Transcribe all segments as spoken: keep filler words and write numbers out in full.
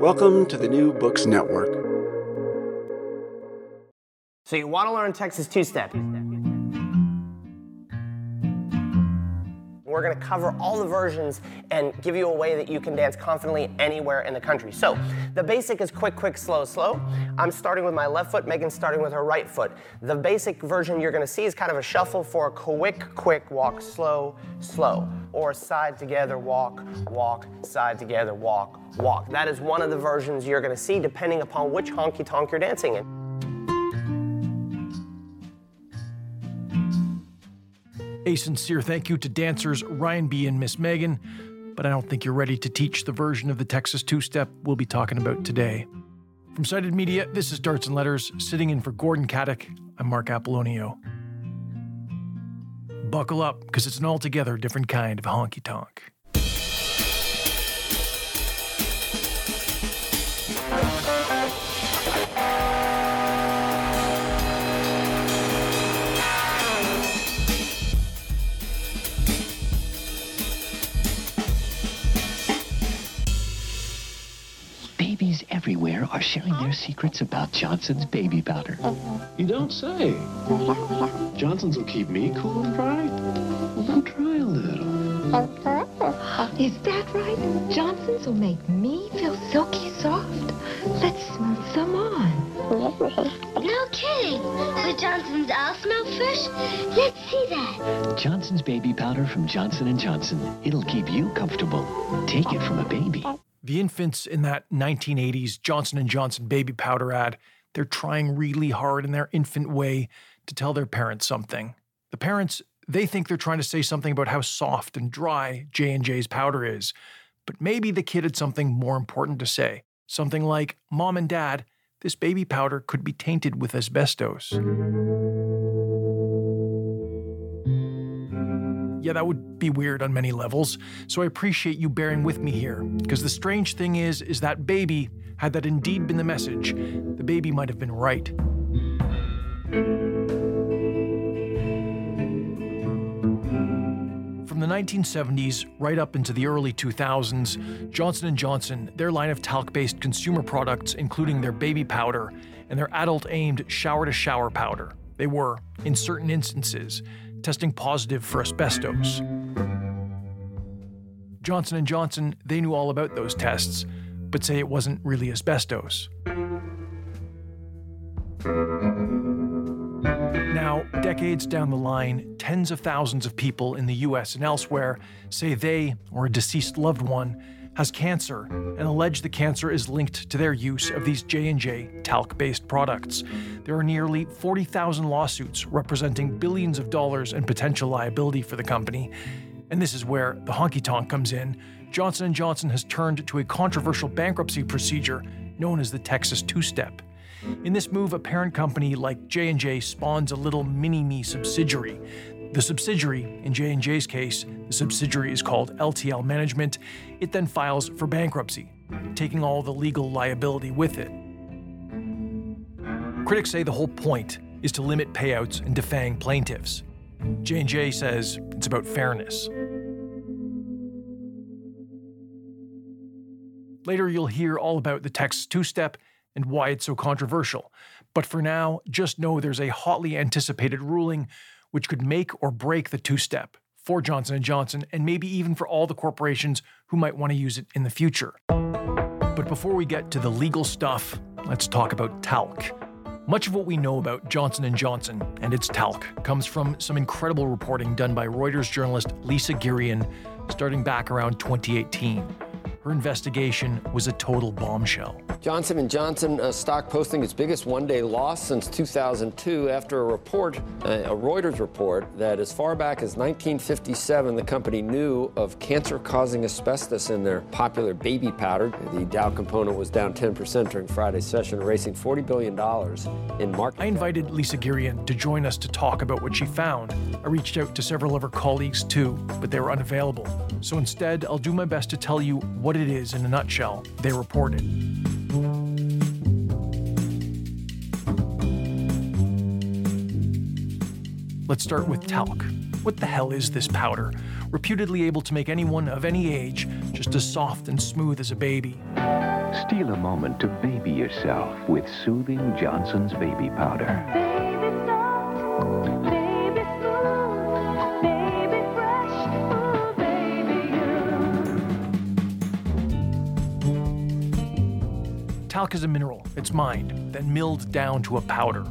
Welcome to the New Books Network. So you want to learn Texas Two-Step. We're going to cover all the versions and give you a way that you can dance confidently anywhere in the country. So the basic is quick, quick, slow, slow. I'm starting with my left foot, Megan's starting with her right foot. The basic version you're going to see is kind of a shuffle for a quick, quick, walk, slow, slow. Or side together, walk, walk, side together, walk, walk. That is one of the versions you're going to see depending upon which honky-tonk you're dancing in. A sincere thank you to dancers Ryan B. and Miss Megan, but I don't think you're ready to teach the version of the Texas Two-Step we'll be talking about today. From Cited Media, this is Darts and Letters, sitting in for Gordon Kadic. I'm Mark Apollonio. Buckle up, because it's an altogether different kind of honky-tonk. Babies everywhere are sharing their secrets about Johnson's Baby Powder. You don't say. Johnson's will keep me cool and dry. Well, then try a little. Is that right? Johnson's will make me feel silky soft. Let's smooth some on. No kidding. With Johnson's, I'll smell fresh. Let's see that. Johnson's Baby Powder from Johnson and Johnson. It'll keep you comfortable. Take it from a baby. The infants in that nineteen eighties Johnson and Johnson baby powder ad, they're trying really hard in their infant way to tell their parents something. The parents, they think they're trying to say something about how soft and dry J and J's powder is. But maybe the kid had something more important to say. Something like, Mom and Dad, this baby powder could be tainted with asbestos. Yeah, that would be weird on many levels, so I appreciate you bearing with me here, because the strange thing is, is that baby, had that indeed been the message, the baby might have been right. From the nineteen seventies right up into the early two thousands, Johnson and Johnson, their line of talc-based consumer products, including their baby powder and their adult-aimed shower-to-shower powder, they were, in certain instances, testing positive for asbestos. Johnson and Johnson, they knew all about those tests, but say it wasn't really asbestos. Now, decades down the line, tens of thousands of people in the U S and elsewhere say they, or a deceased loved one, has cancer and allege the cancer is linked to their use of these J and J talc-based products. There are nearly forty thousand lawsuits representing billions of dollars in potential liability for the company. And this is where the honky-tonk comes in. Johnson and Johnson has turned to a controversial bankruptcy procedure known as the Texas Two-Step. In this move, a parent company like J and J spawns a little mini-me subsidiary. The subsidiary, in J and J's case, the subsidiary is called L T L Management. It then files for bankruptcy, taking all the legal liability with it. Critics say the whole point is to limit payouts and defang plaintiffs. J and J says it's about fairness. Later, you'll hear all about the Texas Two-Step and why it's so controversial. But for now, just know there's a hotly anticipated ruling which could make or break the two-step for Johnson and Johnson, and maybe even for all the corporations who might want to use it in the future. But before we get to the legal stuff, let's talk about talc. Much of what we know about Johnson and Johnson and its talc comes from some incredible reporting done by Reuters journalist Lisa Girion starting back around twenty eighteen. Her investigation was a total bombshell. Johnson and Johnson uh, stock posting its biggest one-day loss since two thousand two after a report, uh, a Reuters report, that as far back as nineteen fifty-seven, the company knew of cancer-causing asbestos in their popular baby powder. The Dow component was down ten percent during Friday's session, erasing forty billion dollars in market. I invited Lisa Girion to join us to talk about what she found. I reached out to several of her colleagues too, but they were unavailable. So instead, I'll do my best to tell you what it is in a nutshell they reported. Let's start with talc. What the hell is this powder, reputedly able to make anyone of any age just as soft and smooth as a baby? Steal a moment to baby yourself with soothing Johnson's Baby Powder. Baby soft, baby smooth, baby fresh, ooh, baby you. Talc is a mineral, it's mined, then milled down to a powder.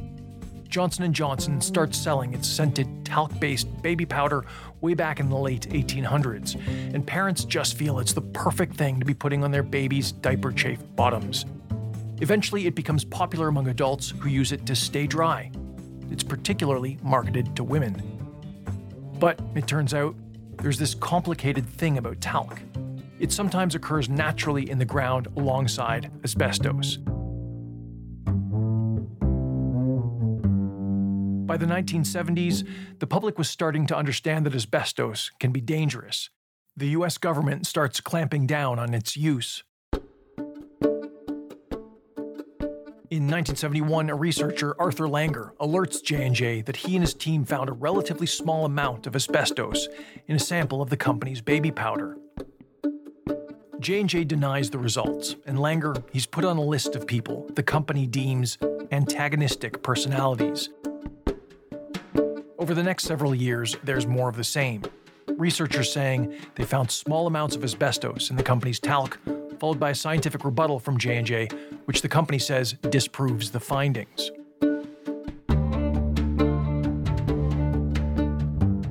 Johnson and Johnson starts selling its scented talc-based baby powder way back in the late eighteen hundreds, and parents just feel it's the perfect thing to be putting on their babies' diaper-chafed bottoms. Eventually, it becomes popular among adults who use it to stay dry. It's particularly marketed to women. But it turns out there's this complicated thing about talc. It sometimes occurs naturally in the ground alongside asbestos. By the nineteen seventies, the public was starting to understand that asbestos can be dangerous. The U S government starts clamping down on its use. In nineteen seventy-one, a researcher, Arthur Langer, alerts J and J that he and his team found a relatively small amount of asbestos in a sample of the company's baby powder. J and J denies the results, and Langer, he's put on a list of people the company deems antagonistic personalities. Over the next several years, there's more of the same. Researchers saying they found small amounts of asbestos in the company's talc, followed by a scientific rebuttal from J and J, which the company says disproves the findings.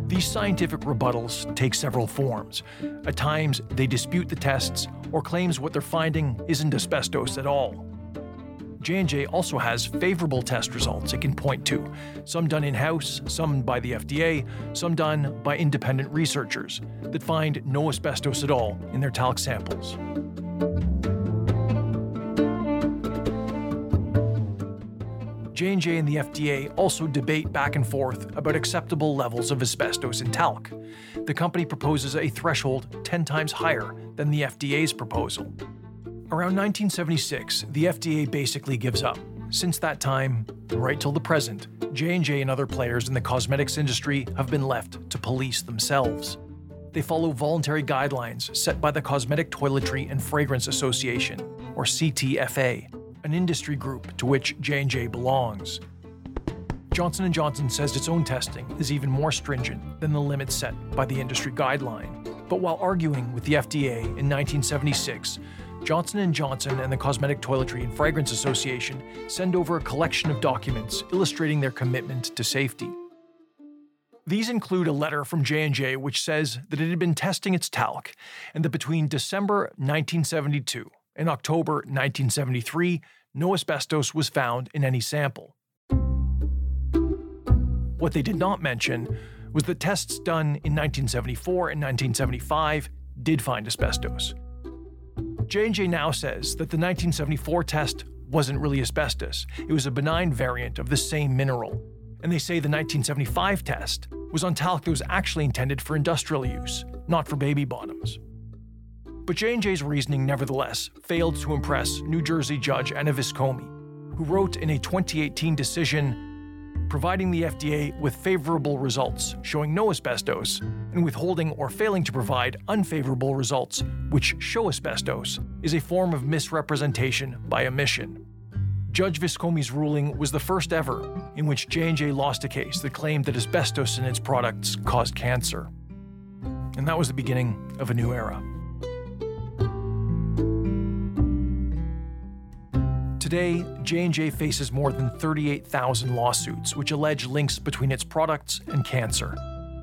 These scientific rebuttals take several forms. At times, they dispute the tests or claims what they're finding isn't asbestos at all. J and J also has favorable test results it can point to, some done in-house, some by the F D A, some done by independent researchers, that find no asbestos at all in their talc samples. J and J and the F D A also debate back and forth about acceptable levels of asbestos in talc. The company proposes a threshold ten times higher than the F D A's proposal. Around nineteen seventy-six, the F D A basically gives up. Since that time, right till the present, J and J and other players in the cosmetics industry have been left to police themselves. They follow voluntary guidelines set by the Cosmetic Toiletry and Fragrance Association, or C T F A, an industry group to which J and J belongs. Johnson and Johnson says its own testing is even more stringent than the limits set by the industry guideline. But while arguing with the F D A in nineteen seventy-six, Johnson and Johnson and the Cosmetic Toiletry and Fragrance Association send over a collection of documents illustrating their commitment to safety. These include a letter from J and J which says that it had been testing its talc and that between December nineteen seventy-two and October nineteen seventy-three, no asbestos was found in any sample. What they did not mention was that tests done in nineteen seventy-four and nineteen seventy-five did find asbestos. J and J now says that the nineteen seventy-four test wasn't really asbestos. It was a benign variant of the same mineral. And they say the nineteen seventy-five test was on talc that was actually intended for industrial use, not for baby bottoms. But J and J's reasoning, nevertheless, failed to impress New Jersey Judge Anna Viscomi, who wrote in a twenty eighteen decision, providing the F D A with favorable results, showing no asbestos, and withholding or failing to provide unfavorable results, which show asbestos, is a form of misrepresentation by omission. Judge Viscomi's ruling was the first ever in which J and J lost a case that claimed that asbestos in its products caused cancer. And that was the beginning of a new era. Today, J and J faces more than thirty-eight thousand lawsuits which allege links between its products and cancer.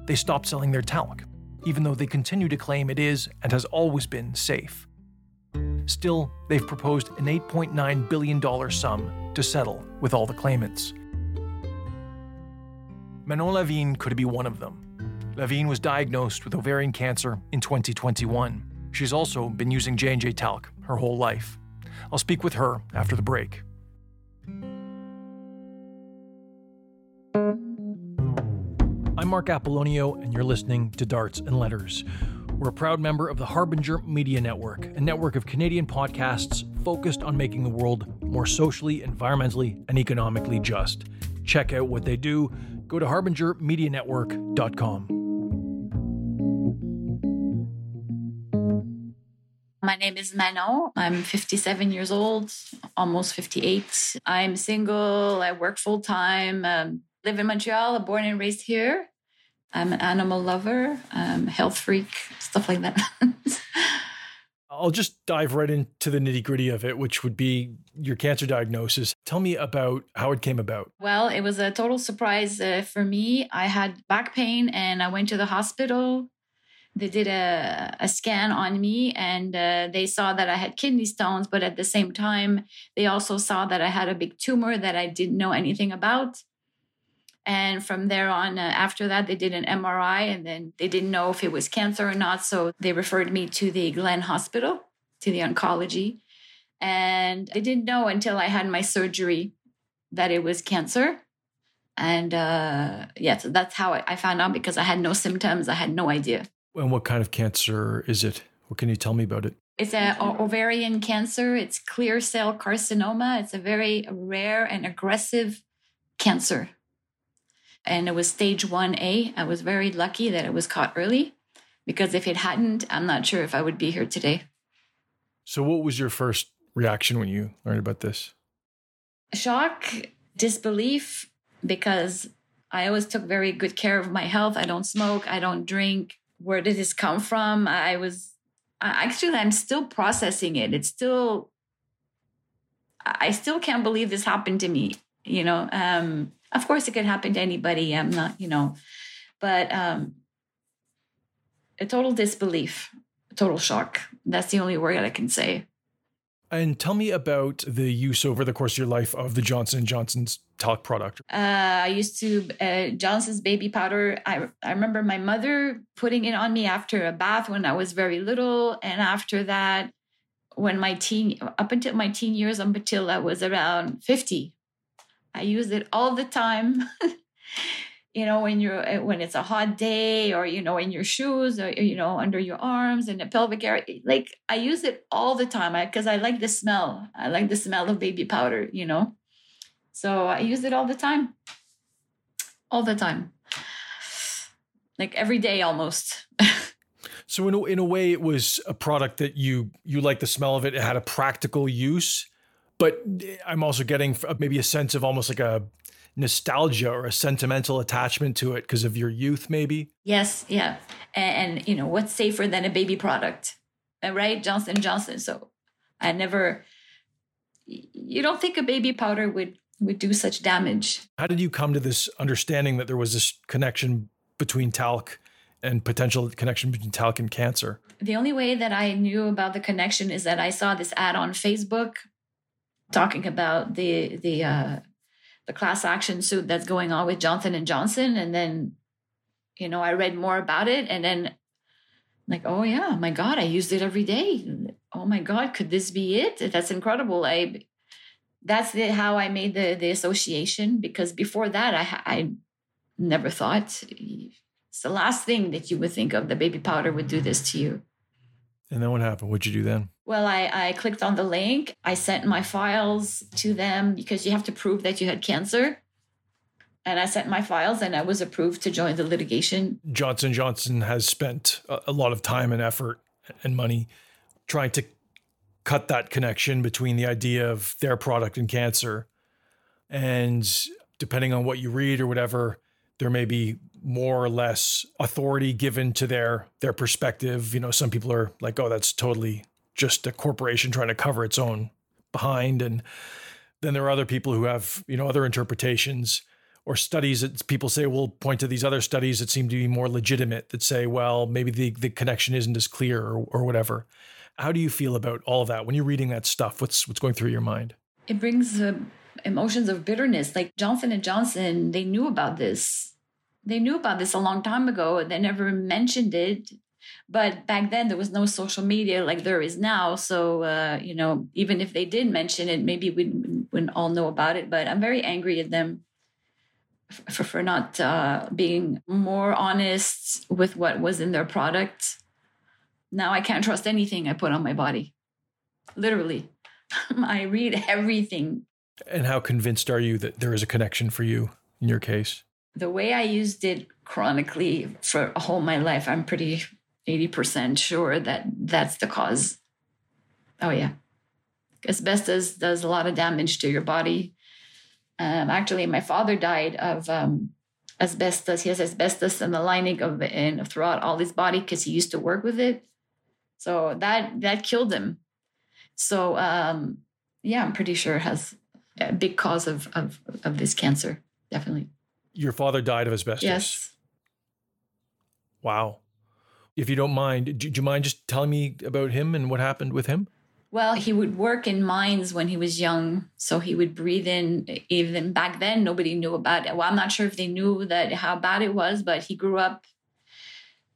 They stopped selling their talc, even though they continue to claim it is and has always been safe. Still, they've proposed an eight point nine billion dollars sum to settle with all the claimants. Manon Lavigne could be one of them. Lavigne was diagnosed with ovarian cancer in twenty twenty-one. She's also been using J and J talc her whole life. I'll speak with her after the break. I'm Mark Apollonio, and you're listening to Darts and Letters. We're a proud member of the Harbinger Media Network, a network of Canadian podcasts focused on making the world more socially, environmentally, and economically just. Check out what they do. Go to harbinger media network dot com. My name is Manon. I'm fifty-seven years old, almost fifty-eight. I'm single. I work full-time. Um, live in Montreal. I'm born and raised here. I'm an animal lover, um, health freak, stuff like that. I'll just dive right into the nitty-gritty of it, which would be your cancer diagnosis. Tell me about how it came about. Well, it was a total surprise uh, for me. I had back pain and I went to the hospital. They did a, a scan on me and uh, they saw that I had kidney stones, but at the same time, they also saw that I had a big tumor that I didn't know anything about. And from there on, uh, after that, they did an M R I and then they didn't know if it was cancer or not. So they referred me to the Glenn Hospital, to the oncology. And they didn't know until I had my surgery that it was cancer. And uh, yeah, so that's how I found out because I had no symptoms. I had no idea. And what kind of cancer is it? What can you tell me about it? It's an ovarian cancer. It's clear cell carcinoma. It's a very rare and aggressive cancer. And it was stage one A. I was very lucky that it was caught early because if it hadn't, I'm not sure if I would be here today. So what was your first reaction when you learned about this? Shock, disbelief, because I always took very good care of my health. I don't smoke. I don't drink. Where did this come from? I was, actually, I'm still processing it. It's still, I still can't believe this happened to me. You know, um, of course it could happen to anybody. I'm not, you know, but um, a total disbelief, a total shock. That's the only word I can say. And tell me about the use over the course of your life of the Johnson and Johnson's talc product. Uh, I used to, uh, Johnson's Baby Powder. I, I remember my mother putting it on me after a bath when I was very little. And after that, when my teen, up until my teen years, up until I was around fifty, I used it all the time. You know, when you're, when it's a hot day or, you know, in your shoes or, you know, under your arms and the pelvic area, like I use it all the time because I, I like the smell. I like the smell of baby powder, you know? So I use it all the time, all the time, like every day almost. So in a, in a way it was a product that you, you liked the smell of it. It had a practical use, but I'm also getting maybe a sense of almost like a nostalgia or a sentimental attachment to it because of your youth, maybe? Yes, yeah. And, and, you know, what's safer than a baby product, right? Johnson and Johnson. So I never, you don't think a baby powder would, would do such damage. How did you come to this understanding that there was this connection between talc and potential connection between talc and cancer? The only way that I knew about the connection is that I saw this ad on Facebook talking about the, the, uh, the class action suit that's going on with Johnson and Johnson. And then, you know, I read more about it and then like, oh yeah, my God, I used it every day. Oh my God, could this be it? That's incredible. I, that's the, how I made the, the association because before that I, I never thought it's the last thing that you would think of. The baby powder would do this to you. And then what happened? What'd you do then? Well, I, I clicked on the link. I sent my files to them because you have to prove that you had cancer. And I sent my files and I was approved to join the litigation. Johnson and Johnson has spent a lot of time and effort and money trying to cut that connection between the idea of their product and cancer. And depending on what you read or whatever, there may be more or less authority given to their their perspective. You know, some people are like, oh, that's totally just a corporation trying to cover its own behind. And then there are other people who have, you know, other interpretations or studies that people say, we'll point to these other studies that seem to be more legitimate that say, well, maybe the, the connection isn't as clear or, or whatever. How do you feel about all of that? When you're reading that stuff, what's what's going through your mind? It brings uh, emotions of bitterness. Like Johnson and Johnson, they knew about this. They knew about this a long time ago. They never mentioned it. But back then, there was no social media like there is now. So, uh, you know, even if they did mention it, maybe we wouldn't all know about it. But I'm very angry at them for, for not uh, being more honest with what was in their product. Now I can't trust anything I put on my body. Literally. I read everything. And how convinced are you that there is a connection for you in your case? The way I used it chronically for a whole my life, I'm pretty eighty percent sure that that's the cause. Oh, yeah. Asbestos does a lot of damage to your body. Um, actually, my father died of um, asbestos. He has asbestos in the lining of and throughout all his body because he used to work with it. So that that killed him. So, um, yeah, I'm pretty sure it has a big cause of, of, of this cancer, definitely. Your father died of asbestos? Yes. Wow. If you don't mind, do you mind just telling me about him and what happened with him? Well, he would work in mines when he was young. So he would breathe in. Even back then, nobody knew about it. Well, I'm not sure if they knew that how bad it was, but he grew up.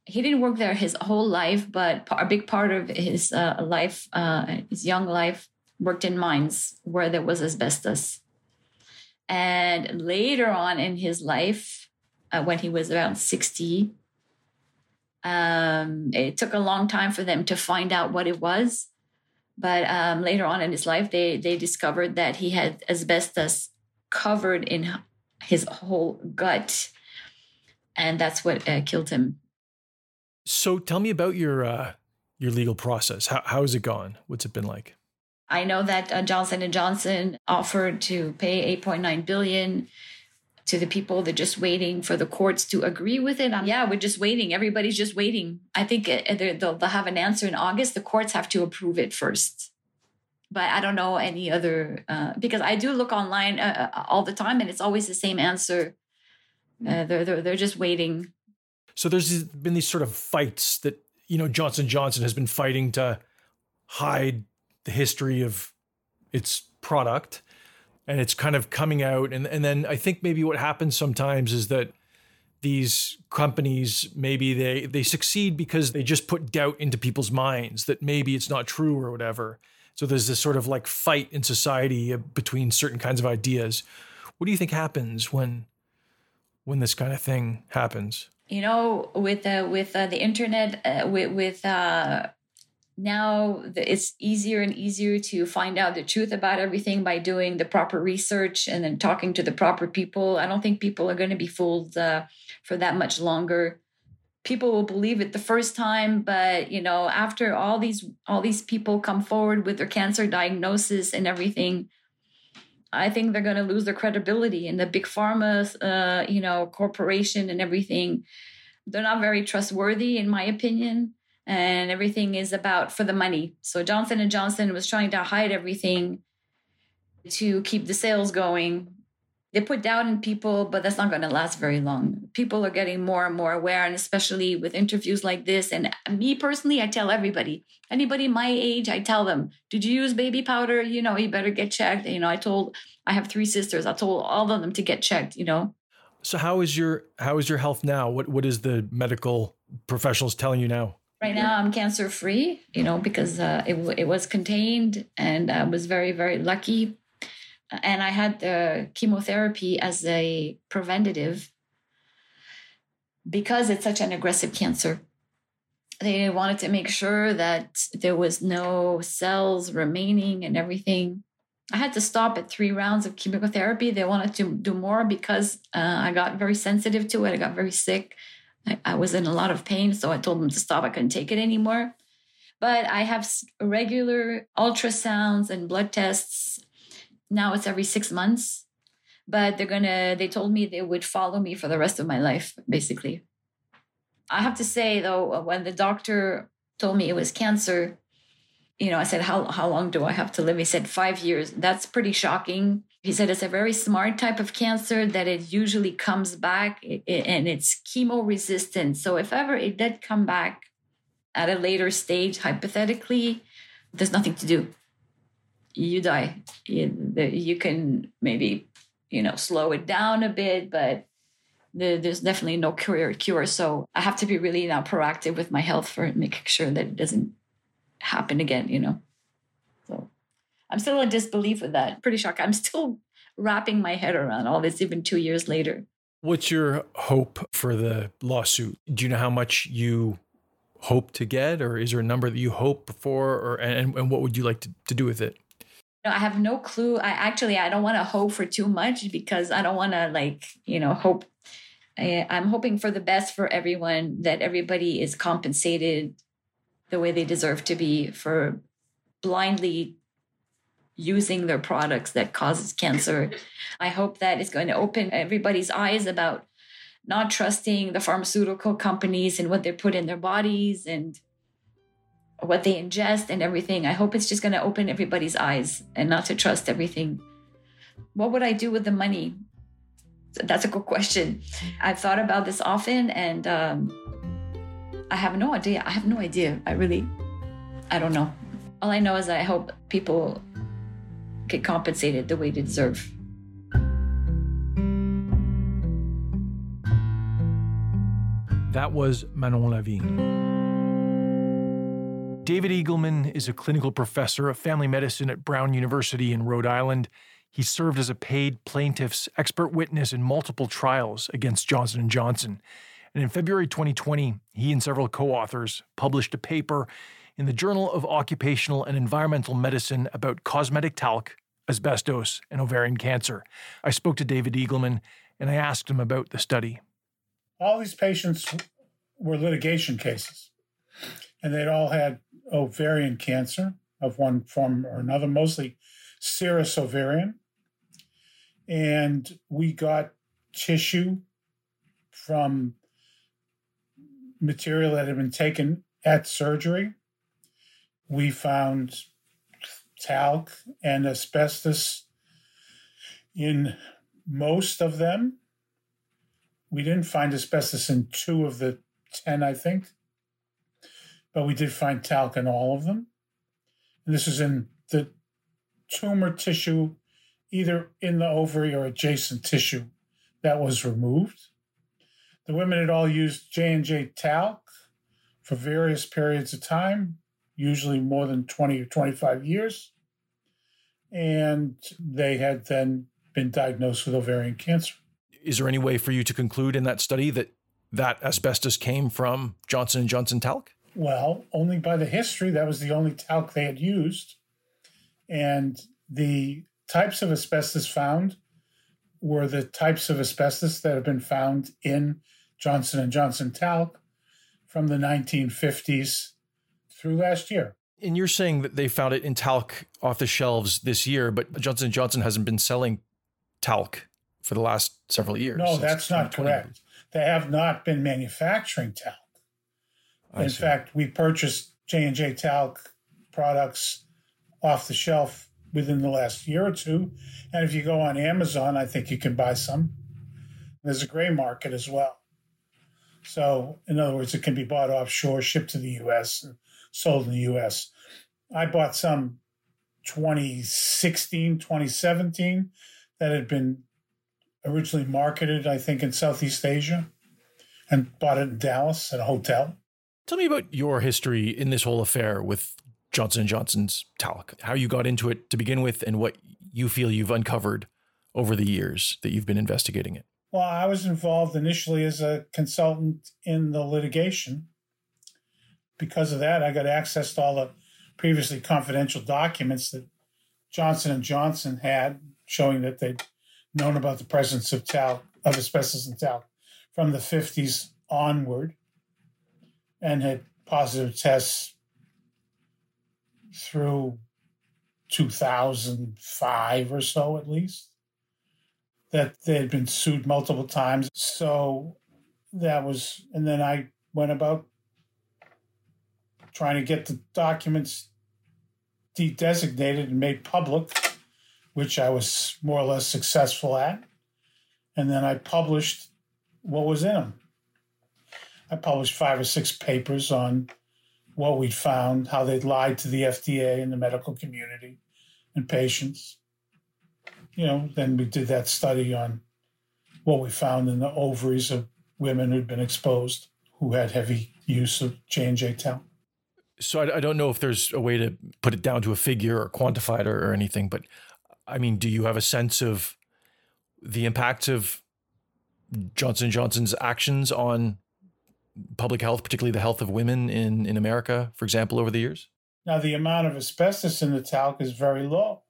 He didn't work there his whole life, but a big part of his uh, life, uh, his young life, worked in mines where there was asbestos. And later on in his life, uh, when he was around sixty, um, it took a long time for them to find out what it was. But um, later on in his life, they they discovered that he had asbestos covered in his whole gut. And that's what uh, killed him. So tell me about your uh, your legal process. How how has it gone? What's it been like? I know that uh, Johnson and Johnson offered to pay eight point nine billion dollars to the people. They're just waiting for the courts to agree with it. Um, yeah, we're just waiting. Everybody's just waiting. I think they'll, they'll have an answer in August. The courts have to approve it first. But I don't know any other, uh, because I do look online uh, all the time, and it's always the same answer. Uh, they're, they're, they're just waiting. So there's been these sort of fights that, you know, Johnson and Johnson has been fighting to hide the history of its product, and it's kind of coming out. And, and then I think maybe what happens sometimes is that these companies, maybe they, they succeed because they just put doubt into people's minds that maybe it's not true or whatever. So there's this sort of like fight in society between certain kinds of ideas. What do you think happens when, when this kind of thing happens? You know, with, uh, with uh, the internet, uh, with, with, uh, now it's easier and easier to find out the truth about everything by doing the proper research and then talking to the proper people. I don't think people are going to be fooled uh, for that much longer. People will believe it the first time, but you know, after all these all these people come forward with their cancer diagnosis and everything, I think they're going to lose their credibility. And the big pharma, uh, you know, corporation and everything, they're not very trustworthy, in my opinion. And everything is about for the money. So Johnson and Johnson was trying to hide everything to keep the sales going. They put doubt in people, but that's not going to last very long. People are getting more and more aware, and especially with interviews like this. And me personally, I tell everybody, anybody my age, I tell them, did you use baby powder? You know, you better get checked. You know, I told, I have three sisters. I told all of them to get checked, you know. So how is your, how is your health now? What What is the medical professionals telling you now? Right now, I'm cancer-free, you know, because uh, it it was contained, and I was very, very lucky. And I had the chemotherapy as a preventative because it's such an aggressive cancer. They wanted to make sure that there was no cells remaining and everything. I had to stop at three rounds of chemotherapy. They wanted to do more because uh, I got very sensitive to it. I got very sick. I, I was in a lot of pain, so I told them to stop. I couldn't take it anymore. But I have regular ultrasounds and blood tests. Now it's every six months. But they're going to, they told me they would follow me for the rest of my life, basically. I have to say, though, when the doctor told me it was cancer, you know, I said, how how long do I have to live? He said, five years. That's pretty shocking. He said, it's a very smart type of cancer that it usually comes back and it's chemo resistant. So if ever it did come back at a later stage, hypothetically, there's nothing to do. You die. You can maybe, you know, slow it down a bit, but there's definitely no cure cure. So I have to be really now proactive with my health for making sure that it doesn't happen again, you know. So I'm still in disbelief with that. Pretty shocked. I'm still wrapping my head around all this, even two years later. What's your hope for the lawsuit? Do you know how much you hope to get, or is there a number that you hope for, or and, and what would you like to, to do with it? No, I have no clue. I actually, I don't want to hope for too much because I don't want to like, you know, hope. I, I'm hoping for the best for everyone, that everybody is compensated the way they deserve to be for blindly using their products that causes cancer. I hope that it's going to open everybody's eyes about not trusting the pharmaceutical companies and what they put in their bodies and what they ingest and everything. I hope it's just going to open everybody's eyes and not to trust everything. What would I do with the money? That's a good question. I've thought about this often and um, I have no idea. I have no idea. I really, I don't know. All I know is I hope people get compensated the way they deserve. That was Manon Lavigne. David Eagleman is a clinical professor of family medicine at Brown University in Rhode Island. He served as a paid plaintiff's expert witness in multiple trials against Johnson and Johnson. And in February twenty twenty, he and several co-authors published a paper in the Journal of Occupational and Environmental Medicine about cosmetic talc, asbestos, and ovarian cancer. I spoke to David Eagleman, and I asked him about the study. All these patients were litigation cases, and they'd all had ovarian cancer of one form or another, mostly serous ovarian. And we got tissue from material that had been taken at surgery. We found talc and asbestos in most of them. We didn't find asbestos in two of the ten, I think, but we did find talc in all of them. And this is in the tumor tissue, either in the ovary or adjacent tissue that was removed. The women had all used J and J talc for various periods of time, usually more than twenty or twenty-five years. And they had then been diagnosed with ovarian cancer. Is there any way for you to conclude in that study that that asbestos came from Johnson and Johnson talc? Well, only by the history. That was the only talc they had used. And the types of asbestos found were the types of asbestos that have been found in Johnson and Johnson talc from the nineteen fifties through last year. And you're saying that they found it in talc off the shelves this year, but Johnson and Johnson hasn't been selling talc for the last several years. No, that's not correct. They have not been manufacturing talc. In fact, we purchased J and J talc products off the shelf within the last year or two. And if you go on Amazon, I think you can buy some. There's a gray market as well. So, in other words, it can be bought offshore, shipped to the U S, and sold in the U S. I bought some twenty sixteen, twenty seventeen that had been originally marketed, I think, in Southeast Asia, and bought it in Dallas at a hotel. Tell me about your history in this whole affair with Johnson and Johnson's talc, how you got into it to begin with, and what you feel you've uncovered over the years that you've been investigating it. Well, I was involved initially as a consultant in the litigation. Because of that, I got access to all the previously confidential documents that Johnson and Johnson had, showing that they'd known about the presence of talc, of asbestos and talc from the fifties onward, and had positive tests through two thousand five or so at least, that they had been sued multiple times. So that was, and then I went about trying to get the documents de-designated and made public, which I was more or less successful at. And then I published what was in them. I published five or six papers on what we found, how they'd lied to the F D A and the medical community and patients. You know, then we did that study on what we found in the ovaries of women who'd been exposed who had heavy use of J and J talc. So I, I don't know if there's a way to put it down to a figure or quantify it or, or anything, but I mean, do you have a sense of the impact of Johnson and Johnson's actions on public health, particularly the health of women in, in America, for example, over the years? Now, the amount of asbestos in the talc is very low.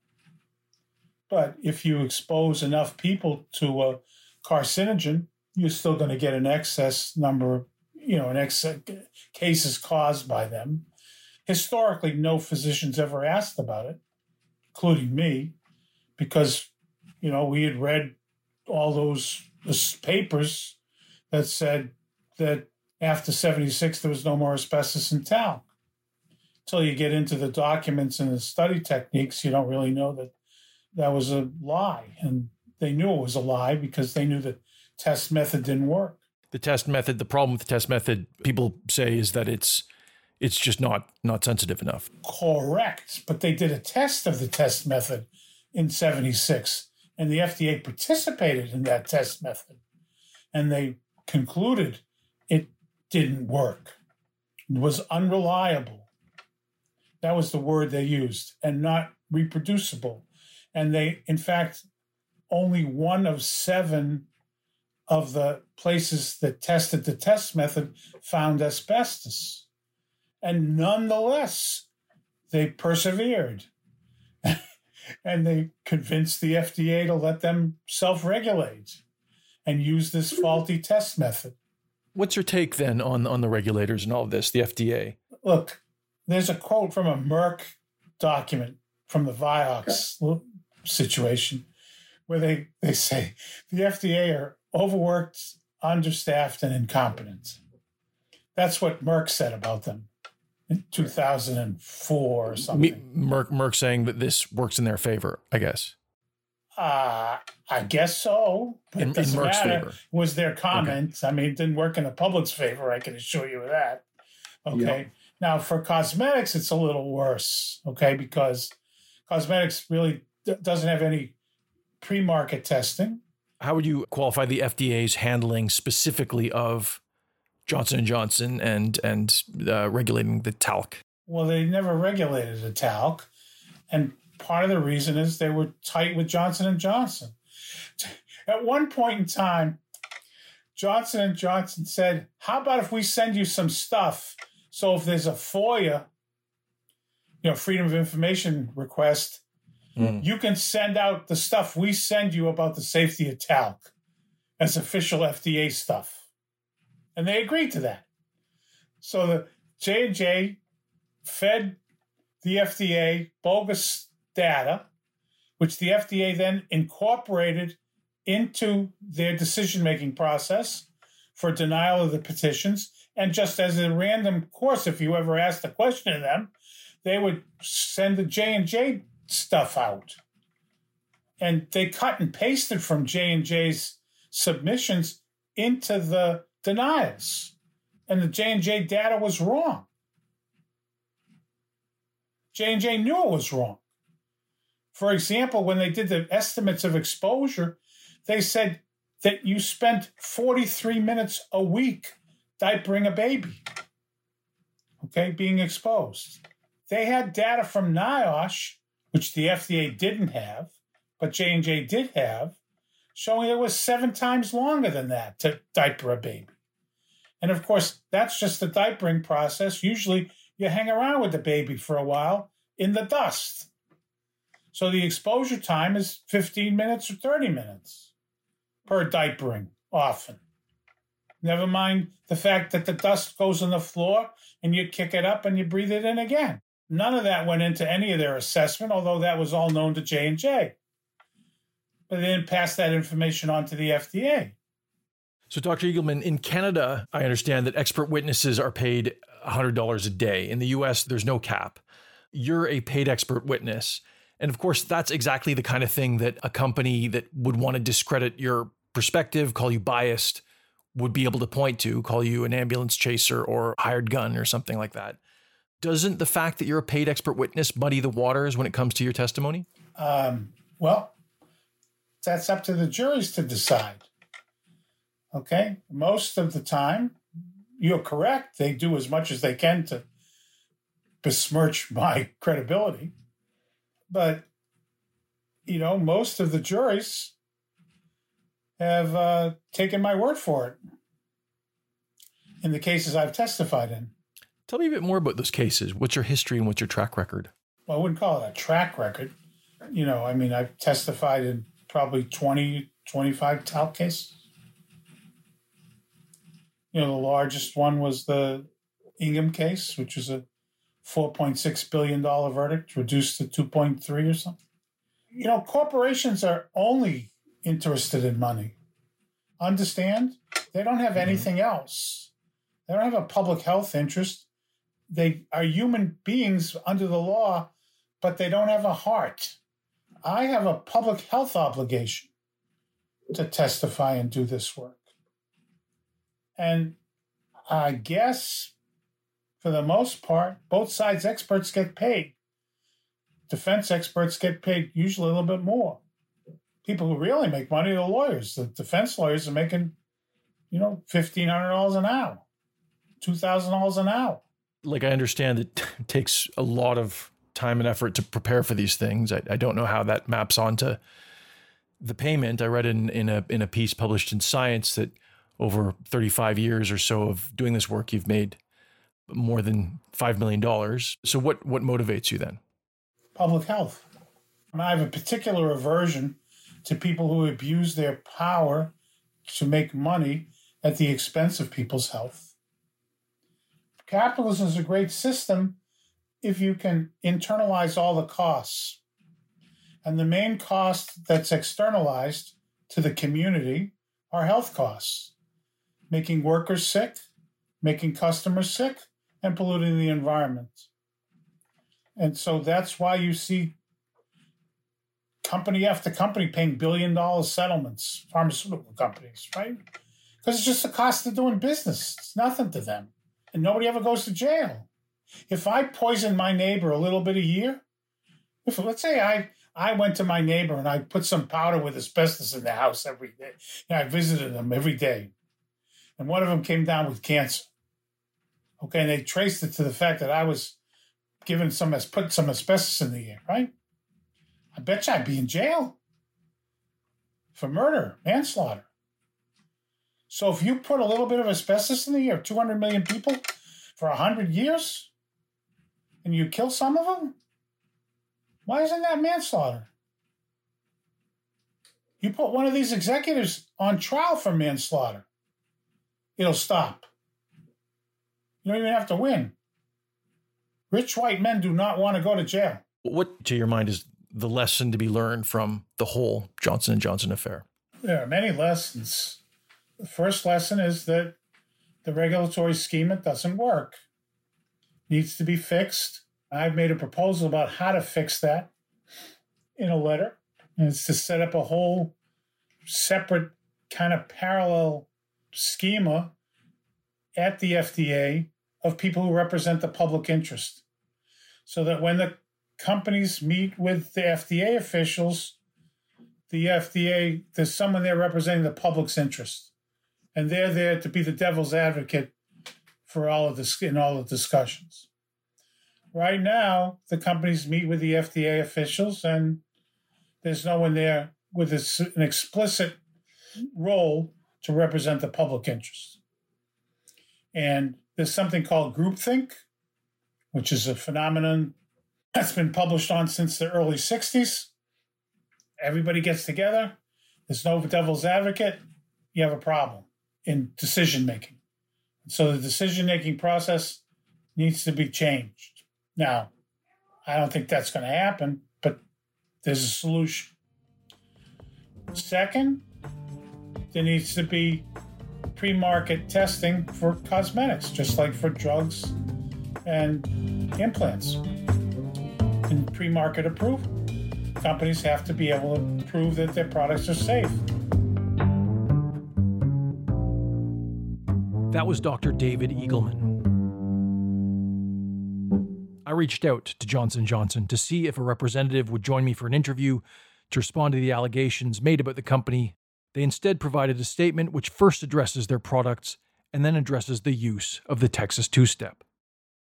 But if you expose enough people to a carcinogen, you're still going to get an excess number, you know, an excess cases caused by them. Historically, no physicians ever asked about it, including me, because, you know, we had read all those papers that said that after seventy-six, there was no more asbestos in talc. Until you get into the documents and the study techniques, you don't really know that that was a lie. And they knew it was a lie because they knew the test method didn't work. The test method, the problem with the test method, people say, is that it's it's just not, not sensitive enough. Correct. But they did a test of the test method in seventy-six, and the F D A participated in that test method, and they concluded it didn't work. It was unreliable. That was the word they used, and not reproducible. And they, in fact, only one of seven of the places that tested the test method found asbestos. And nonetheless, they persevered. And they convinced the F D A to let them self-regulate and use this faulty test method. What's your take then on, on the regulators and all of this, the F D A? Look, there's a quote from a Merck document from the Vioxx okay. situation where they, they say the F D A are overworked, understaffed, and incompetent. That's what Merck said about them in two thousand four or something. Merck, Merck saying that this works in their favor, I guess. Uh, I guess so. But in, in Merck's favor was their comment. Okay. I mean, it didn't work in the public's favor, I can assure you of that. Okay. Yeah. Now, for cosmetics, it's a little worse, okay, because cosmetics really d- doesn't have any pre-market testing. How would you qualify the F D A's handling specifically of Johnson and Johnson and and uh, regulating the talc? Well, they never regulated the talc, and part of the reason is they were tight with Johnson and Johnson. At one point in time, Johnson and Johnson said, how about if we send you some stuff? So if there's a FOIA, you know, Freedom of Information request, mm. you can send out the stuff we send you about the safety of talc as official F D A stuff. And they agreed to that. So the J and J fed the F D A bogus data, which the F D A then incorporated into their decision-making process for denial of the petitions. And just as a random course, if you ever asked a question to them, they would send the J and J stuff out. And they cut and pasted from J and J's submissions into the denials. And the J and J data was wrong. J and J knew it was wrong. For example, when they did the estimates of exposure, they said that you spent forty-three minutes a week diapering a baby, okay, being exposed. They had data from NIOSH, which the F D A didn't have, but J and J did have, showing it was seven times longer than that to diaper a baby. And of course, that's just the diapering process. Usually you hang around with the baby for a while in the dust. So the exposure time is fifteen minutes or thirty minutes per diapering, often. Never mind the fact that the dust goes on the floor and you kick it up and you breathe it in again. None of that went into any of their assessment, although that was all known to J and J. But they didn't pass that information on to the F D A. So, Doctor Eagleman, in Canada, I understand that expert witnesses are paid one hundred dollars a day. In the U S, there's no cap. You're a paid expert witness. And of course, that's exactly the kind of thing that a company that would want to discredit your perspective, call you biased, would be able to point to, call you an ambulance chaser or hired gun or something like that. Doesn't the fact that you're a paid expert witness muddy the waters when it comes to your testimony? Um, well, that's up to the juries to decide. Okay? Most of the time, you're correct. They do as much as they can to besmirch my credibility. But, you know, most of the juries have uh, taken my word for it in the cases I've testified in. Tell me a bit more about those cases. What's your history and what's your track record? Well, I wouldn't call it a track record. You know, I mean, I've testified in probably twenty, twenty-five talc cases. You know, the largest one was the Ingham case, which was a four point six billion dollars verdict, reduced to two point three or something. You know, corporations are only interested in money. Understand? They don't have anything else. They don't have a public health interest. They are human beings under the law, but they don't have a heart. I have a public health obligation to testify and do this work. And I guess, for the most part, both sides' experts get paid. Defense experts get paid usually a little bit more. People who really make money are the lawyers. The defense lawyers are making, you know, fifteen hundred dollars an hour, two thousand dollars an hour. Like, I understand it takes a lot of time and effort to prepare for these things. I, I don't know how that maps onto the payment. I read in, in a in a piece published in Science that over thirty-five years or so of doing this work, you've made more than five million dollars. So what, what motivates you then? Public health. I have a particular aversion to people who abuse their power to make money at the expense of people's health. Capitalism is a great system if you can internalize all the costs. And the main cost that's externalized to the community are health costs, making workers sick, making customers sick, and polluting the environment. And so that's why you see company after company paying billion-dollar settlements, pharmaceutical companies, right? Because it's just the cost of doing business. It's nothing to them. And nobody ever goes to jail. If I poison my neighbor a little bit a year, if let's say I, I went to my neighbor and I put some powder with asbestos in the house every day, and I visited them every day, and one of them came down with cancer. Okay, and they traced it to the fact that I was giving some, put some asbestos in the air, right? I bet you I'd be in jail for murder, manslaughter. So if you put a little bit of asbestos in the air, two hundred million people for one hundred years, and you kill some of them, why isn't that manslaughter? You put one of these executives on trial for manslaughter, it'll stop. You don't even have to win. Rich white men do not want to go to jail. What, to your mind, is the lesson to be learned from the whole Johnson and Johnson affair? There are many lessons. The first lesson is that the regulatory schema doesn't work. It needs to be fixed. I've made a proposal about how to fix that in a letter. And it's to set up a whole separate kind of parallel schema at the F D A of people who represent the public interest, so that when the companies meet with the F D A officials, the F D A, there's someone there representing the public's interest, and they're there to be the devil's advocate for all of this in all the discussions. Right now, the companies meet with the F D A officials, and there's no one there with an explicit role to represent the public interest. And there's something called groupthink, which is a phenomenon that's been published on since the early sixties. everybody gets together, there's no devil's advocate, you have a problem in decision-making. So the decision-making process needs to be changed. Now, I don't think that's going to happen, but there's a solution. Second, there needs to be pre-market testing for cosmetics, just like for drugs and implants, and pre-market approval. Companies have to be able to prove that their products are safe. That was Doctor David Eagleman. I reached out to Johnson and Johnson to see if a representative would join me for an interview to respond to the allegations made about the company. They instead provided a statement which first addresses their products and then addresses the use of the Texas Two-Step.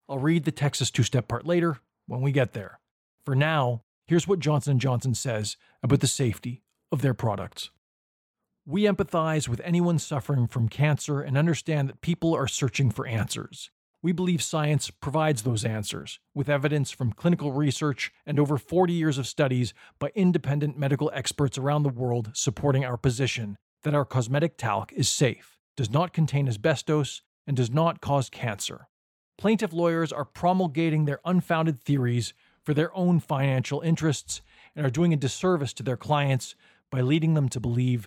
I'll read the Texas Two-Step part later when we get there. For now, here's what Johnson and Johnson says about the safety of their products. We empathize with anyone suffering from cancer and understand that people are searching for answers. We believe science provides those answers, with evidence from clinical research and over forty years of studies by independent medical experts around the world supporting our position that our cosmetic talc is safe, does not contain asbestos, and does not cause cancer. Plaintiff lawyers are promulgating their unfounded theories for their own financial interests and are doing a disservice to their clients by leading them to believe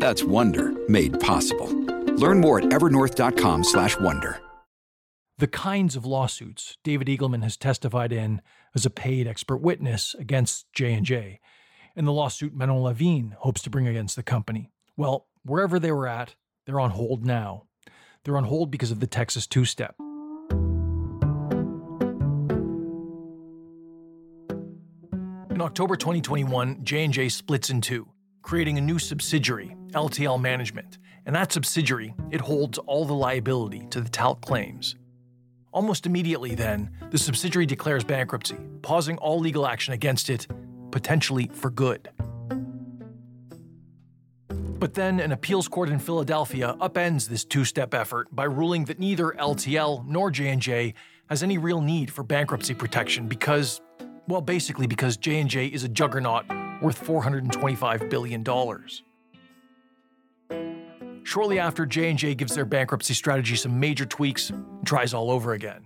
That's Wonder made possible. Learn more at evernorth.com slash wonder. The kinds of lawsuits David Eagleman has testified in as a paid expert witness against J and J, and the lawsuit Manon Lavigne hopes to bring against the company. Well, wherever they were at, they're on hold now. They're on hold because of the Texas Two-Step. In October twenty twenty-one, J and J splits in two, creating a new subsidiary, L T L Management, and that subsidiary, it holds all the liability to the talc claims. Almost immediately then, the subsidiary declares bankruptcy, pausing all legal action against it, potentially for good. But then an appeals court in Philadelphia upends this two-step effort by ruling that neither L T L nor J and J has any real need for bankruptcy protection because, well, basically because J and J is a juggernaut worth four hundred twenty-five billion dollars. Shortly after, J and J gives their bankruptcy strategy some major tweaks and tries all over again.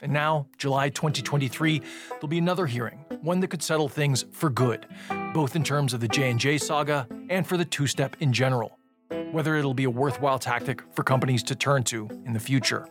And now, July twenty twenty-three, there'll be another hearing, one that could settle things for good, both in terms of the J and J saga and for the two-step in general, whether it'll be a worthwhile tactic for companies to turn to in the future.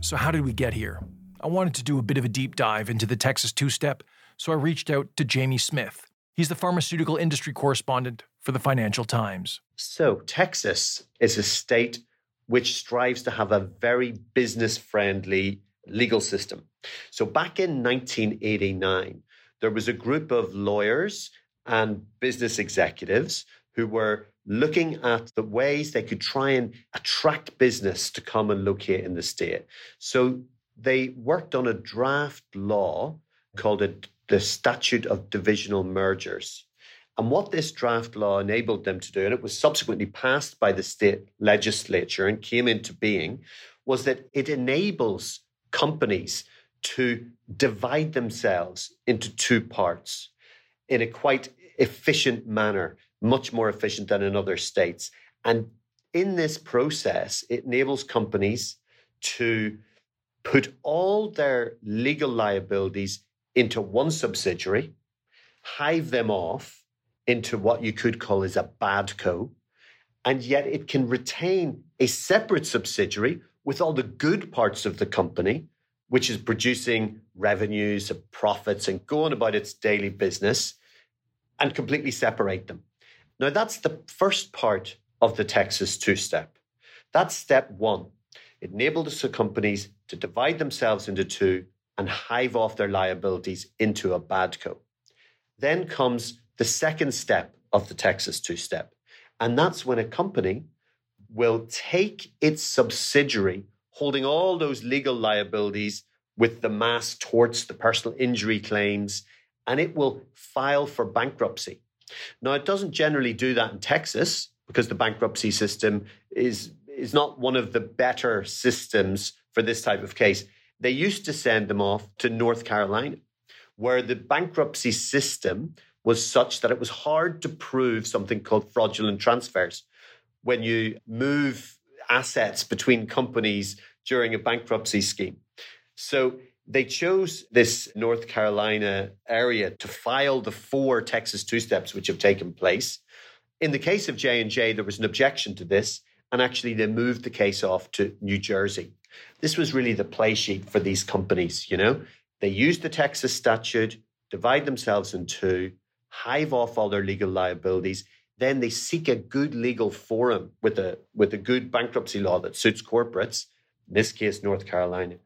So how did we get here? I wanted to do a bit of a deep dive into the Texas Two-Step, so I reached out to Jamie Smith. He's the pharmaceutical industry correspondent for the Financial Times. So Texas is a state which strives to have a very business-friendly legal system. So back in nineteen eighty-nine, there was a group of lawyers and business executives who were looking at the ways they could try and attract business to come and locate in the state. So they worked on a draft law called a, the Statute of Divisional Mergers. And what this draft law enabled them to do, and it was subsequently passed by the state legislature and came into being, was that it enables companies to divide themselves into two parts in a quite efficient manner, much more efficient than in other states. And in this process, it enables companies to put all their legal liabilities into one subsidiary, hive them off into what you could call is a bad co, and yet it can retain a separate subsidiary with all the good parts of the company, which is producing revenues and profits and going about its daily business, and completely separate them. Now, that's the first part of the Texas two-step. That's step one. It enabled companies to divide themselves into two and hive off their liabilities into a badco. Then comes the second step of the Texas two-step, and that's when a company will take its subsidiary, holding all those legal liabilities with the mass torts, the personal injury claims, and it will file for bankruptcy. Now, it doesn't generally do that in Texas because the bankruptcy system is, is not one of the better systems for this type of case. They used to send them off to North Carolina, where the bankruptcy system was such that it was hard to prove something called fraudulent transfers. When you move assets between companies during a bankruptcy scheme. So they chose this North Carolina area to file the four Texas two-steps which have taken place. In the case of J and J, there was an objection to this, and actually they moved the case off to New Jersey. This was really the play sheet for these companies, you know. They used the Texas statute, divide themselves in two, hive off all their legal liabilities. Then they seek a good legal forum with a with a good bankruptcy law that suits corporates, in this case, North Carolina,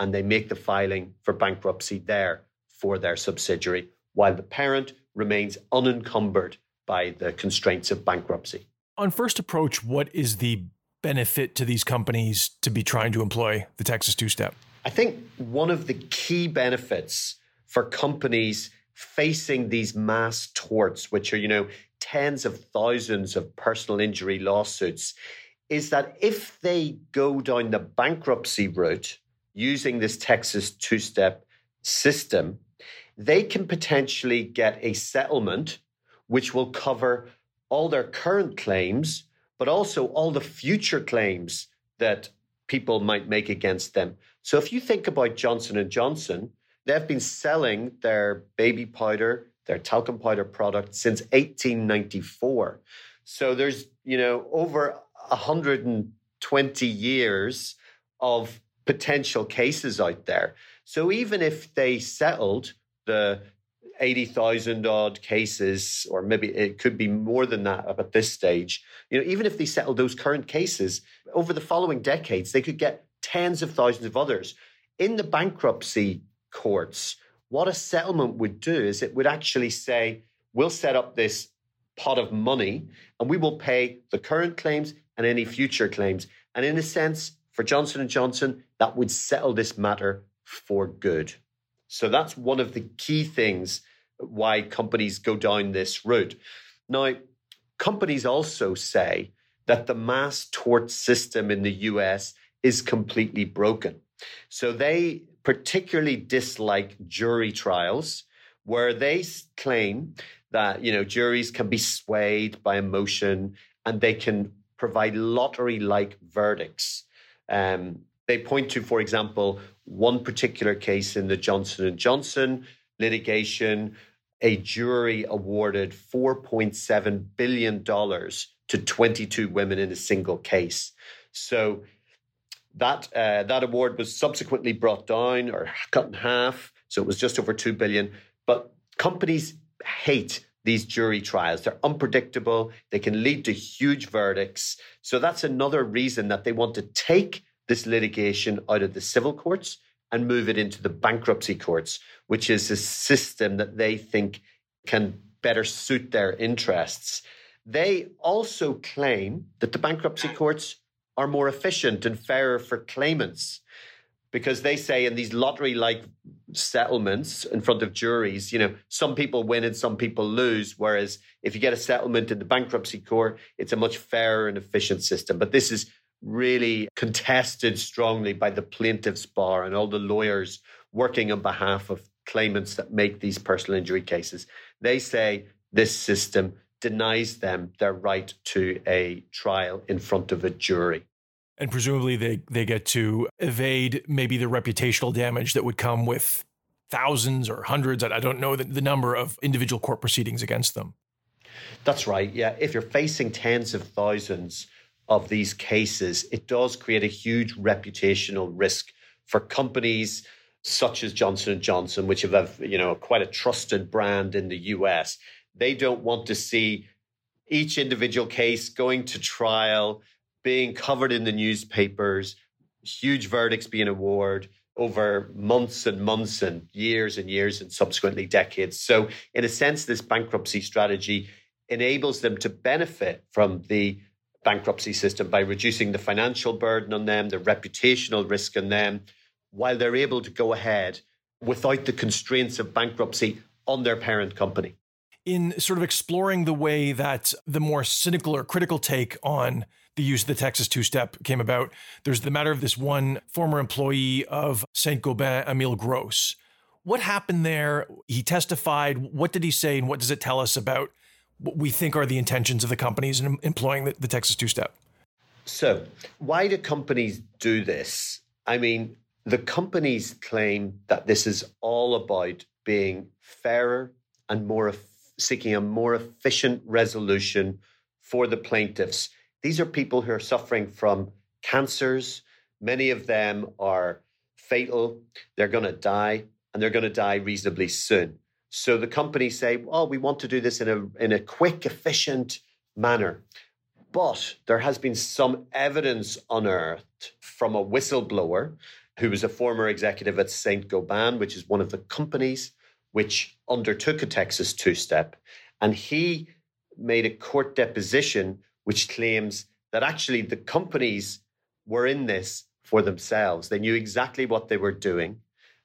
and they make the filing for bankruptcy there for their subsidiary, while the parent remains unencumbered by the constraints of bankruptcy. On first approach, what is the benefit to these companies to be trying to employ the Texas two-step? I think one of the key benefits for companies facing these mass torts, which are, you know, tens of thousands of personal injury lawsuits, is that if they go down the bankruptcy route using this Texas two-step system, they can potentially get a settlement which will cover all their current claims, but also all the future claims that people might make against them. So if you think about Johnson and Johnson, they've been selling their baby powder, their talcum powder product, since eighteen ninety-four. So there's, you know, over one hundred twenty years of potential cases out there. So even if they settled the eighty thousand odd cases, or maybe it could be more than that at this stage, you know, even if they settled those current cases, over the following decades, they could get tens of thousands of others. In the bankruptcy courts, what a settlement would do is it would actually say, we'll set up this pot of money and we will pay the current claims and any future claims. And in a sense, for Johnson and Johnson, that would settle this matter for good. So that's one of the key things why companies go down this route. Now, companies also say that the mass tort system in the U S is completely broken. So they particularly dislike jury trials, where they claim that, you know, juries can be swayed by emotion and they can provide lottery-like verdicts. Um, they point to, for example, one particular case in the Johnson and Johnson litigation. A jury awarded four point seven billion dollars to twenty-two women in a single case. So That uh, that award was subsequently brought down or cut in half, so it was just over two billion dollars. But companies hate these jury trials. They're unpredictable. They can lead to huge verdicts. So that's another reason that they want to take this litigation out of the civil courts and move it into the bankruptcy courts, which is a system that they think can better suit their interests. They also claim that the bankruptcy courts are more efficient and fairer for claimants, because they say in these lottery-like settlements in front of juries, you know, some people win and some people lose, whereas if you get a settlement in the bankruptcy court, it's a much fairer and efficient system. But this is really contested strongly by the plaintiff's bar and all the lawyers working on behalf of claimants that make these personal injury cases. They say this system denies them their right to a trial in front of a jury. And presumably they, they get to evade maybe the reputational damage that would come with thousands or hundreds, I don't know the, the number of individual court proceedings against them. That's right. Yeah. If you're facing tens of thousands of these cases, it does create a huge reputational risk for companies such as Johnson and Johnson, which have, you know, quite a trusted brand in the U S. They don't want to see each individual case going to trial, being covered in the newspapers, huge verdicts being awarded over months and months and years and years and subsequently decades. So in a sense, this bankruptcy strategy enables them to benefit from the bankruptcy system by reducing the financial burden on them, the reputational risk on them, while they're able to go ahead without the constraints of bankruptcy on their parent company. In sort of exploring the way that the more cynical or critical take on the use of the Texas Two-Step came about, there's the matter of this one former employee of Saint-Gobain, Emile Gross. What happened there? He testified. What did he say? And what does it tell us about what we think are the intentions of the companies in employing the, the Texas Two-Step? So why do companies do this? I mean, the companies claim that this is all about being fairer and more seeking a more efficient resolution for the plaintiffs. These are people who are suffering from cancers. Many of them are fatal. They're going to die, and they're going to die reasonably soon. So the companies say, "Oh, we want to do this in a in a quick, efficient manner." But there has been some evidence unearthed from a whistleblower who was a former executive at Saint-Gobain, which is one of the companies which undertook a Texas two-step, and he made a court deposition which claims that actually the companies were in this for themselves. They knew exactly what they were doing,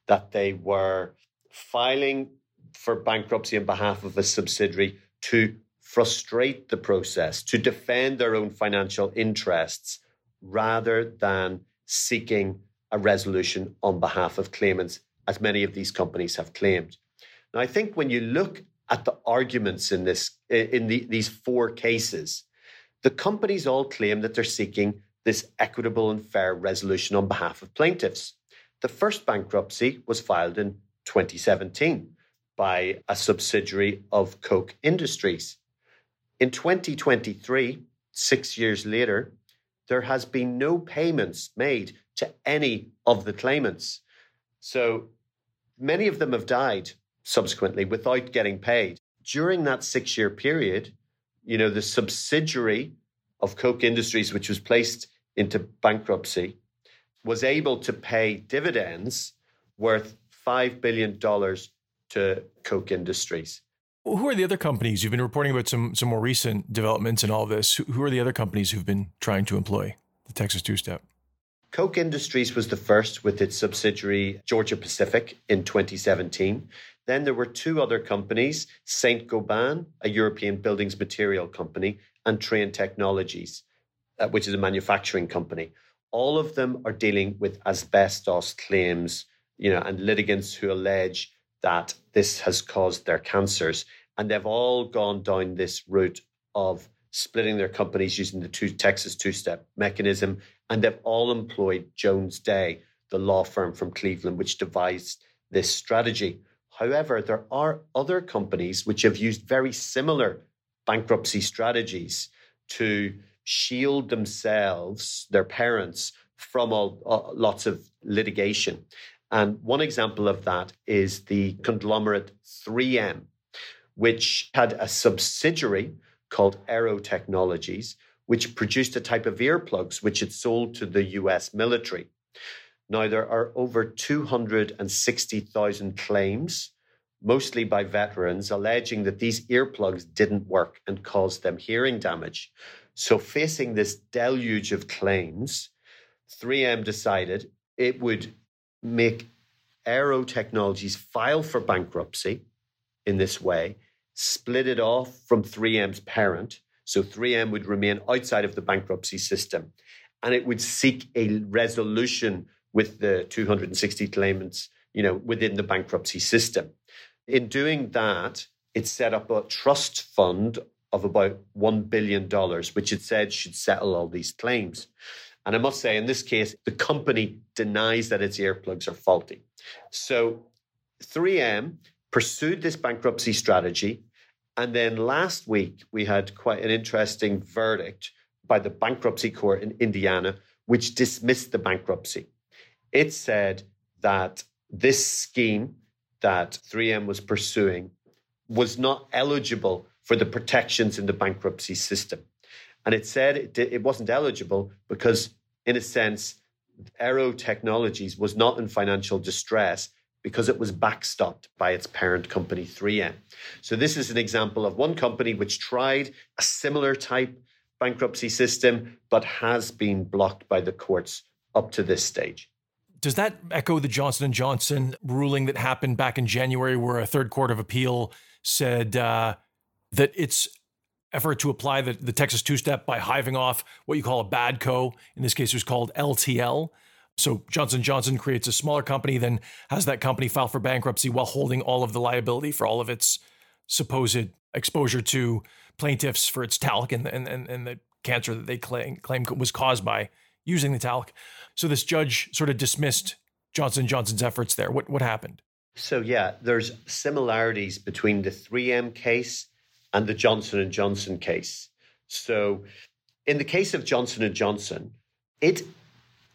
that they were filing for bankruptcy on behalf of a subsidiary to frustrate the process, to defend their own financial interests, rather than seeking a resolution on behalf of claimants, as many of these companies have claimed. Now, I think when you look at the arguments in this, in the, these four cases, the companies all claim that they're seeking this equitable and fair resolution on behalf of plaintiffs. The first bankruptcy was filed in twenty seventeen by a subsidiary of Koch Industries. In twenty twenty-three, six years later, there has been no payments made to any of the claimants. So many of them have died subsequently without getting paid. During that six-year period, you know, the subsidiary of Koch Industries, which was placed into bankruptcy, was able to pay dividends worth five billion dollars to Koch Industries. Well, who are the other companies? You've been reporting about some some more recent developments in all this. Who are the other companies who've been trying to employ the Texas Two-Step? Koch Industries was the first with its subsidiary Georgia-Pacific in twenty seventeen. Then there were two other companies, Saint-Gobain, a European buildings material company, and Train Technologies, uh, which is a manufacturing company. All of them are dealing with asbestos claims, you know, and litigants who allege that this has caused their cancers. And they've all gone down this route of splitting their companies using the two Texas two-step mechanism, and they've all employed Jones Day, the law firm from Cleveland, which devised this strategy. However, there are other companies which have used very similar bankruptcy strategies to shield themselves, their parents, from all, uh, lots of litigation. And one example of that is the conglomerate three M, which had a subsidiary called Aero Technologies, which produced a type of earplugs which it sold to the U S military. Now, there are over two hundred sixty thousand claims, mostly by veterans, alleging that these earplugs didn't work and caused them hearing damage. So facing this deluge of claims, three M decided it would make Aero Technologies file for bankruptcy in this way, split it off from three M's parent, so three M would remain outside of the bankruptcy system, and it would seek a resolution with the two hundred sixty claimants, you know, within the bankruptcy system. In doing that, it set up a trust fund of about one billion dollars, which it said should settle all these claims. And I must say, in this case, the company denies that its earplugs are faulty. So three M pursued this bankruptcy strategy. And then last week, we had quite an interesting verdict by the bankruptcy court in Indiana, which dismissed the bankruptcy. It said that this scheme that three M was pursuing was not eligible for the protections in the bankruptcy system. And it said it, it wasn't eligible because, in a sense, Aero Technologies was not in financial distress because it was backstopped by its parent company, three M. So this is an example of one company which tried a similar type bankruptcy system, but has been blocked by the courts up to this stage. Does that echo the Johnson and Johnson ruling that happened back in January, where a third court of appeal said uh, that its effort to apply the, the Texas two-step by hiving off what you call a bad co, in this case it was called L T L. So Johnson and Johnson creates a smaller company, then has that company file for bankruptcy while holding all of the liability for all of its supposed exposure to plaintiffs for its talc and, and, and the cancer that they claim, claim was caused by using the talc. So this judge sort of dismissed Johnson and Johnson's efforts there. What what happened? So yeah, there's similarities between the three M case and the Johnson and Johnson case. So in the case of Johnson and Johnson, it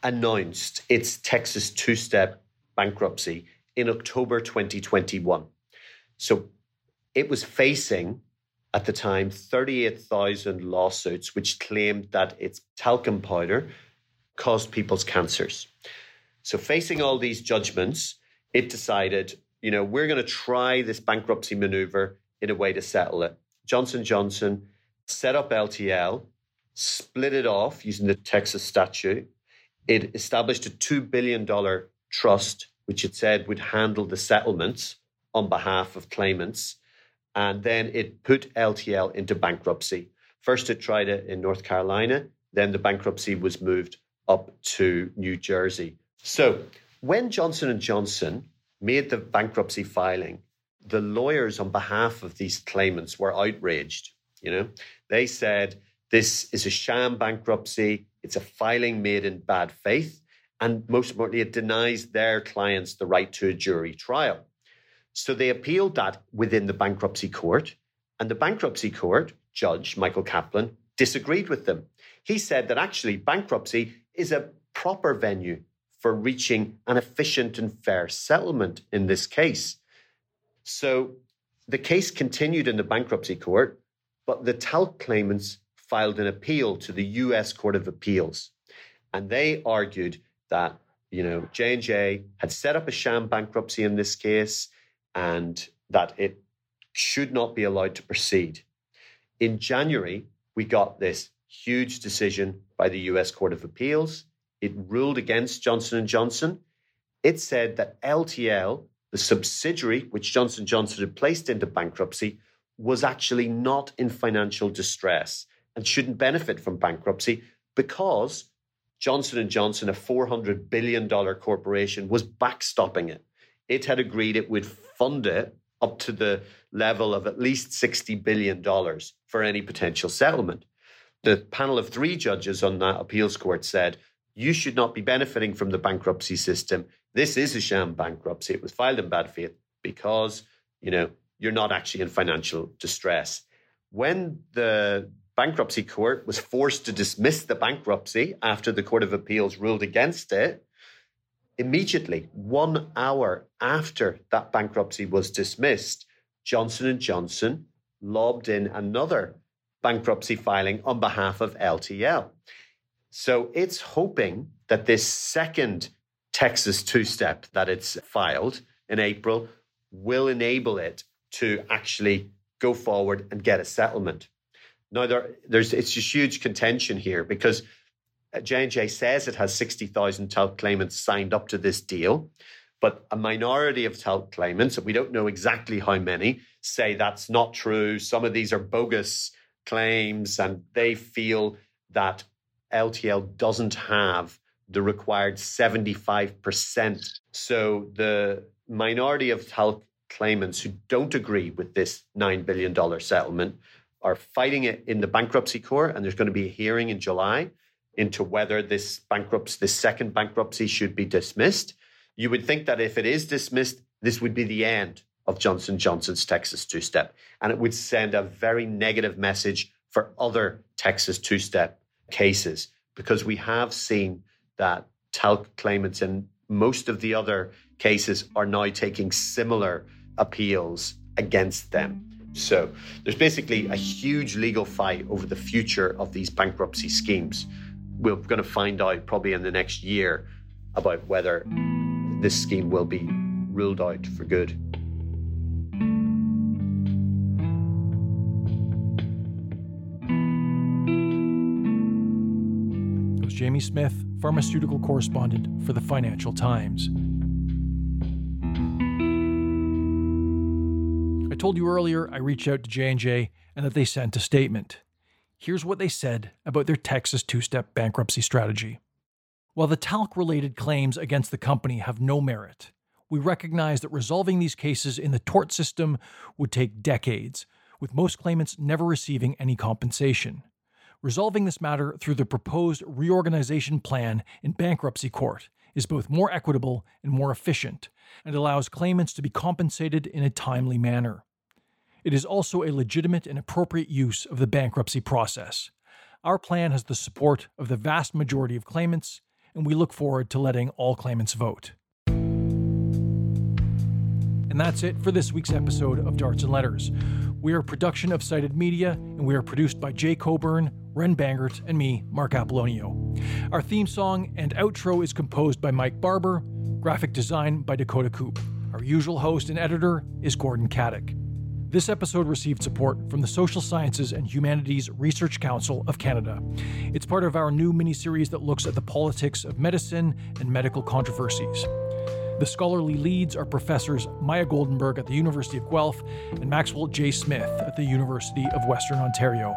announced its Texas two-step bankruptcy in October twenty twenty-one. So it was facing, at the time, thirty-eight thousand lawsuits which claimed that its talcum powder caused people's cancers. So facing all these judgments, it decided, you know, we're going to try this bankruptcy maneuver in a way to settle it. Johnson and Johnson set up L T L, split it off using the Texas statute. It established a two billion dollars trust, which it said would handle the settlements on behalf of claimants. And then it put L T L into bankruptcy. First, it tried it in North Carolina. Then the bankruptcy was moved up to New Jersey. So when Johnson and Johnson made the bankruptcy filing, the lawyers on behalf of these claimants were outraged. You know, they said, this is a sham bankruptcy. It's a filing made in bad faith. And most importantly, it denies their clients the right to a jury trial. So they appealed that within the bankruptcy court. And the bankruptcy court, Judge Michael Kaplan, disagreed with them. He said that actually bankruptcy is a proper venue for reaching an efficient and fair settlement in this case. So the case continued in the bankruptcy court, but the talc claimants filed an appeal to the U S Court of Appeals. And they argued that, you know, J and J had set up a sham bankruptcy in this case and that it should not be allowed to proceed. In January, we got this huge decision by the U S Court of Appeals. It ruled against Johnson and Johnson. It said that L T L, the subsidiary which Johnson and Johnson had placed into bankruptcy, was actually not in financial distress and shouldn't benefit from bankruptcy because Johnson and Johnson, a four hundred billion dollars corporation, was backstopping it. It had agreed it would fund it up to the level of at least sixty billion dollars for any potential settlement. The panel of three judges on that appeals court said, you should not be benefiting from the bankruptcy system. This is a sham bankruptcy. It was filed in bad faith because, you know, you're not actually in financial distress. When the bankruptcy court was forced to dismiss the bankruptcy after the Court of Appeals ruled against it, immediately, one hour after that bankruptcy was dismissed, Johnson and Johnson lobbed in another bankruptcy filing on behalf of L T L. So it's hoping that this second Texas two-step that it's filed in April will enable it to actually go forward and get a settlement. Now, there, there's it's a huge contention here because J and J says it has sixty thousand talc claimants signed up to this deal, but a minority of talc claimants, and we don't know exactly how many, say that's not true. Some of these are bogus claims, and they feel that L T L doesn't have the required seventy-five percent. So the minority of talc claimants who don't agree with this nine billion dollars settlement are fighting it in the bankruptcy court, and there's going to be a hearing in July into whether this bankruptcy, this second bankruptcy should be dismissed. You would think that if it is dismissed, This would be the end of Johnson and Johnson's Texas Two-Step, and it would send a very negative message for other Texas Two-Step cases, because we have seen that talc claimants in most of the other cases are now taking similar appeals against them. So there's basically a huge legal fight over the future of these bankruptcy schemes. We're going to find out probably in the next year about whether this scheme will be ruled out for good. It was Jamie Smith, pharmaceutical correspondent for the Financial Times. I told you earlier I reached out to J and J and that they sent a statement. Here's what they said about their Texas two-step bankruptcy strategy. While the talc-related claims against the company have no merit, we recognize that resolving these cases in the tort system would take decades, with most claimants never receiving any compensation. Resolving this matter through the proposed reorganization plan in bankruptcy court is both more equitable and more efficient, and allows claimants to be compensated in a timely manner. It is also a legitimate and appropriate use of the bankruptcy process. Our plan has the support of the vast majority of claimants, and we look forward to letting all claimants vote. And that's it for this week's episode of Darts and Letters. We are a production of Cited Media, and we are produced by Jay Coburn, Ren Bangert, and me, Mark Apollonio. Our theme song and outro is composed by Mike Barber, graphic design by Dakota Koop. Our usual host and editor is Gordon Kadic. This episode received support from the Social Sciences and Humanities Research Council of Canada. It's part of our new miniseries that looks at the politics of medicine and medical controversies. The scholarly leads are professors Maya Goldenberg at the University of Guelph and Maxwell J. Smith at the University of Western Ontario.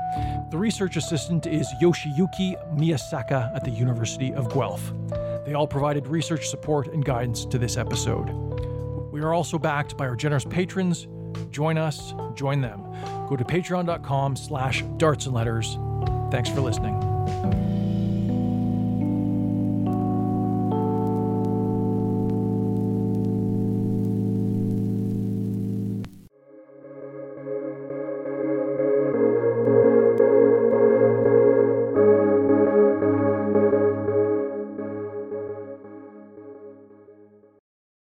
The research assistant is Yoshiyuki Miyasaka at the University of Guelph. They all provided research support and guidance to this episode. We are also backed by our generous patrons. Join us, join them. Go to patreon dot com slash darts and letters. Thanks for listening.